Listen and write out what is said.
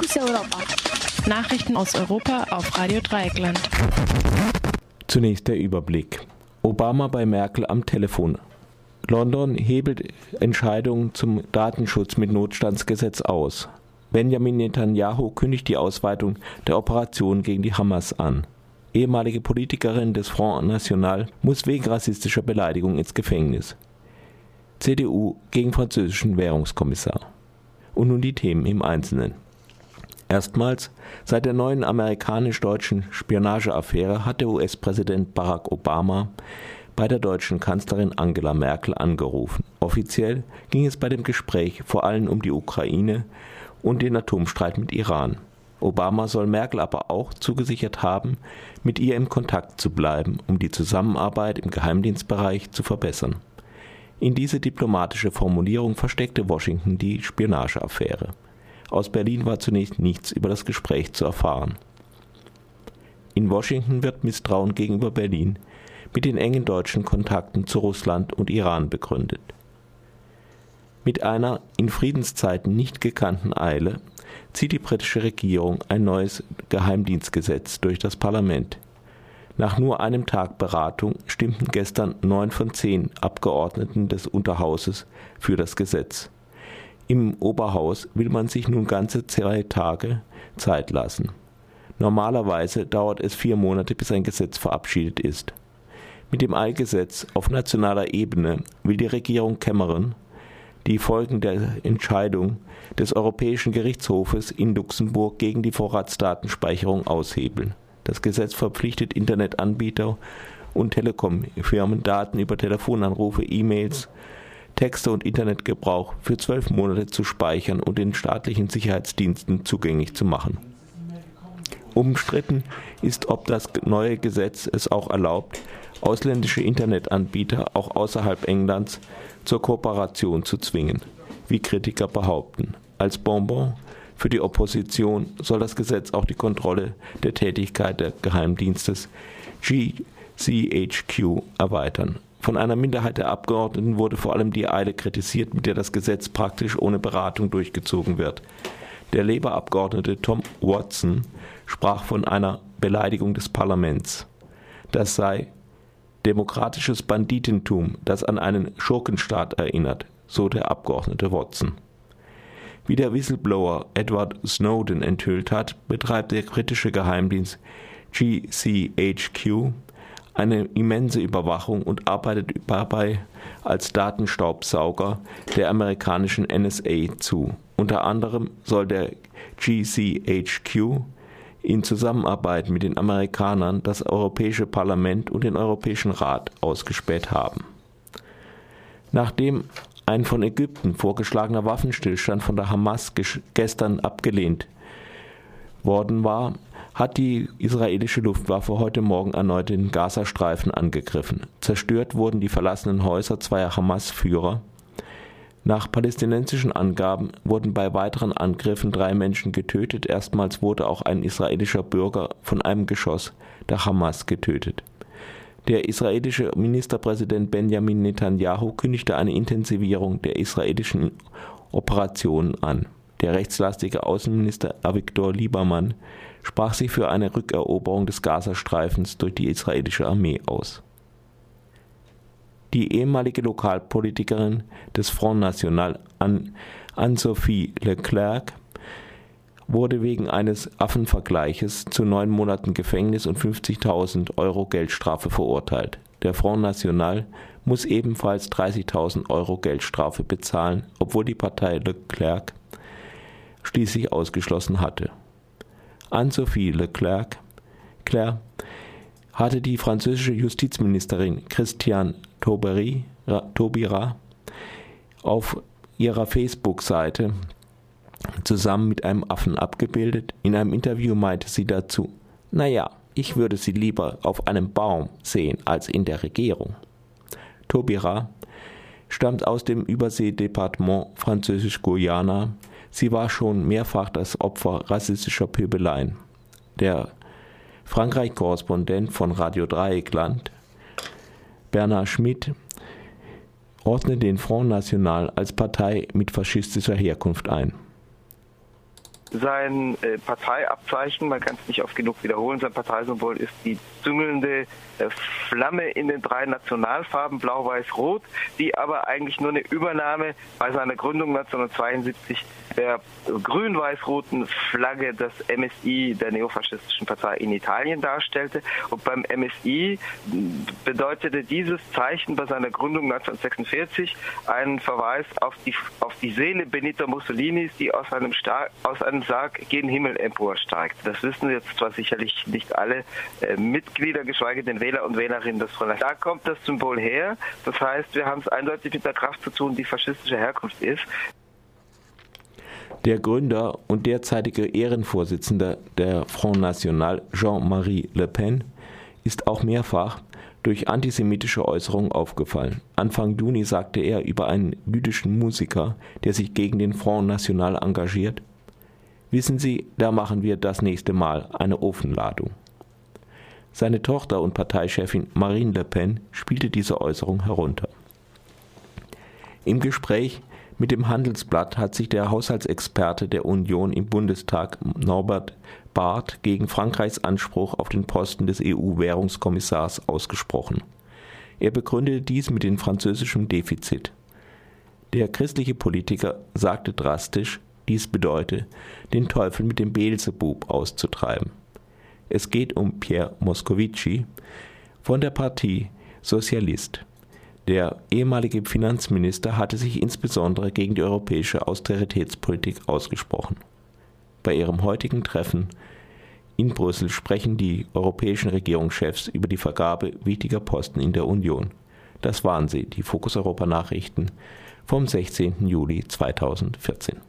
Focus Europa. Nachrichten aus Europa auf Radio Dreieckland. Zunächst der Überblick. Obama bei Merkel am Telefon. London hebelt Entscheidungen zum Datenschutz mit Notstandsgesetz aus. Benjamin Netanyahu kündigt die Ausweitung der Operation gegen die Hamas an. Ehemalige Politikerin des Front National muss wegen rassistischer Beleidigung ins Gefängnis. CDU gegen französischen Währungskommissar. Und nun die Themen im Einzelnen. Erstmals seit der neuen amerikanisch-deutschen Spionageaffäre hat der US-Präsident Barack Obama bei der deutschen Kanzlerin Angela Merkel angerufen. Offiziell ging es bei dem Gespräch vor allem um die Ukraine und den Atomstreit mit Iran. Obama soll Merkel aber auch zugesichert haben, mit ihr im Kontakt zu bleiben, um die Zusammenarbeit im Geheimdienstbereich zu verbessern. In diese diplomatische Formulierung versteckte Washington die Spionageaffäre. Aus Berlin war zunächst nichts über das Gespräch zu erfahren. In Washington wird Misstrauen gegenüber Berlin mit den engen deutschen Kontakten zu Russland und Iran begründet. Mit einer in Friedenszeiten nicht gekannten Eile zieht die britische Regierung ein neues Geheimdienstgesetz durch das Parlament. Nach nur einem Tag Beratung stimmten gestern 9 von 10 Abgeordneten des Unterhauses für das Gesetz. Im Oberhaus will man sich nun ganze 2 Tage Zeit lassen. Normalerweise dauert es 4 Monate, bis ein Gesetz verabschiedet ist. Mit dem Eilgesetz auf nationaler Ebene will die Regierung Cameron die Folgen der Entscheidung des Europäischen Gerichtshofes in Luxemburg gegen die Vorratsdatenspeicherung aushebeln. Das Gesetz verpflichtet Internetanbieter und Telekomfirmen, Daten über Telefonanrufe, E-Mails, Texte und Internetgebrauch für 12 Monate zu speichern und den staatlichen Sicherheitsdiensten zugänglich zu machen. Umstritten ist, ob das neue Gesetz es auch erlaubt, ausländische Internetanbieter auch außerhalb Englands zur Kooperation zu zwingen, wie Kritiker behaupten. Als Bonbon für die Opposition soll das Gesetz auch die Kontrolle der Tätigkeit des Geheimdienstes GCHQ erweitern. Von einer Minderheit der Abgeordneten wurde vor allem die Eile kritisiert, mit der das Gesetz praktisch ohne Beratung durchgezogen wird. Der Labour-Abgeordnete Tom Watson sprach von einer Beleidigung des Parlaments. Das sei demokratisches Banditentum, das an einen Schurkenstaat erinnert, so der Abgeordnete Watson. Wie der Whistleblower Edward Snowden enthüllt hat, betreibt der britische Geheimdienst GCHQ eine immense Überwachung und arbeitet dabei als Datenstaubsauger der amerikanischen NSA zu. Unter anderem soll der GCHQ in Zusammenarbeit mit den Amerikanern das Europäische Parlament und den Europäischen Rat ausgespäht haben. Nachdem ein von Ägypten vorgeschlagener Waffenstillstand von der Hamas gestern abgelehnt worden war, hat die israelische Luftwaffe heute Morgen erneut den Gazastreifen angegriffen. Zerstört wurden die verlassenen Häuser zweier Hamas-Führer. Nach palästinensischen Angaben wurden bei weiteren Angriffen 3 Menschen getötet. Erstmals wurde auch ein israelischer Bürger von einem Geschoss der Hamas getötet. Der israelische Ministerpräsident Benjamin Netanyahu kündigte eine Intensivierung der israelischen Operationen an. Der rechtslastige Außenminister Avigdor Lieberman sprach sich für eine Rückeroberung des Gazastreifens durch die israelische Armee aus. Die ehemalige Lokalpolitikerin des Front National Anne-Sophie Leclère wurde wegen eines Affenvergleiches zu 9 Monaten Gefängnis und 50.000 € Geldstrafe verurteilt. Der Front National muss ebenfalls 30.000 € Geldstrafe bezahlen, obwohl die Partei Leclerc schließlich ausgeschlossen hatte. Anne-Sophie Leclerc hatte die französische Justizministerin Christiane Taubira auf ihrer Facebook-Seite zusammen mit einem Affen abgebildet. In einem Interview meinte sie dazu: "Naja, ich würde sie lieber auf einem Baum sehen als in der Regierung." Taubira stammt aus dem Überseedepartement Französisch-Guyana. Sie war schon mehrfach das Opfer rassistischer Pöbeleien. Der Frankreich-Korrespondent von Radio Dreieckland, Bernard Schmid, ordnet den Front National als Partei mit faschistischer Herkunft ein. Sein Parteiabzeichen, man kann es nicht oft genug wiederholen, sein Parteisymbol ist die züngelnde Flamme in den drei Nationalfarben Blau-Weiß-Rot, die aber eigentlich nur eine Übernahme bei seiner Gründung 1972 der grün-weiß-roten Flagge des MSI, der neofaschistischen Partei in Italien, darstellte. Und beim MSI bedeutete dieses Zeichen bei seiner Gründung 1946 einen Verweis auf die Seele Benito Mussolinis, die aus einem Sarg gen Himmel emporsteigt. Das wissen jetzt zwar sicherlich nicht alle Mitglieder, geschweige denn Wähler und Wählerinnen des Front National. Da kommt das Symbol her. Das heißt, wir haben es eindeutig mit der Kraft zu tun, die faschistische Herkunft ist. Der Gründer und derzeitige Ehrenvorsitzende der Front National, Jean-Marie Le Pen, ist auch mehrfach durch antisemitische Äußerungen aufgefallen. Anfang Juni sagte er über einen jüdischen Musiker, der sich gegen den Front National engagiert: Wissen Sie, da machen wir das nächste Mal eine Ofenladung. Seine Tochter und Parteichefin Marine Le Pen spielte diese Äußerung herunter. Im Gespräch mit dem Handelsblatt hat sich der Haushaltsexperte der Union im Bundestag, Norbert Barth, gegen Frankreichs Anspruch auf den Posten des EU-Währungskommissars ausgesprochen. Er begründete dies mit dem französischen Defizit. Der christliche Politiker sagte drastisch, dies bedeute, den Teufel mit dem Beelzebub auszutreiben. Es geht um Pierre Moscovici von der Parti Socialiste. Der ehemalige Finanzminister hatte sich insbesondere gegen die europäische Austeritätspolitik ausgesprochen. Bei ihrem heutigen Treffen in Brüssel sprechen die europäischen Regierungschefs über die Vergabe wichtiger Posten in der Union. Das waren sie, die Focus Europa Nachrichten vom 16. Juli 2014.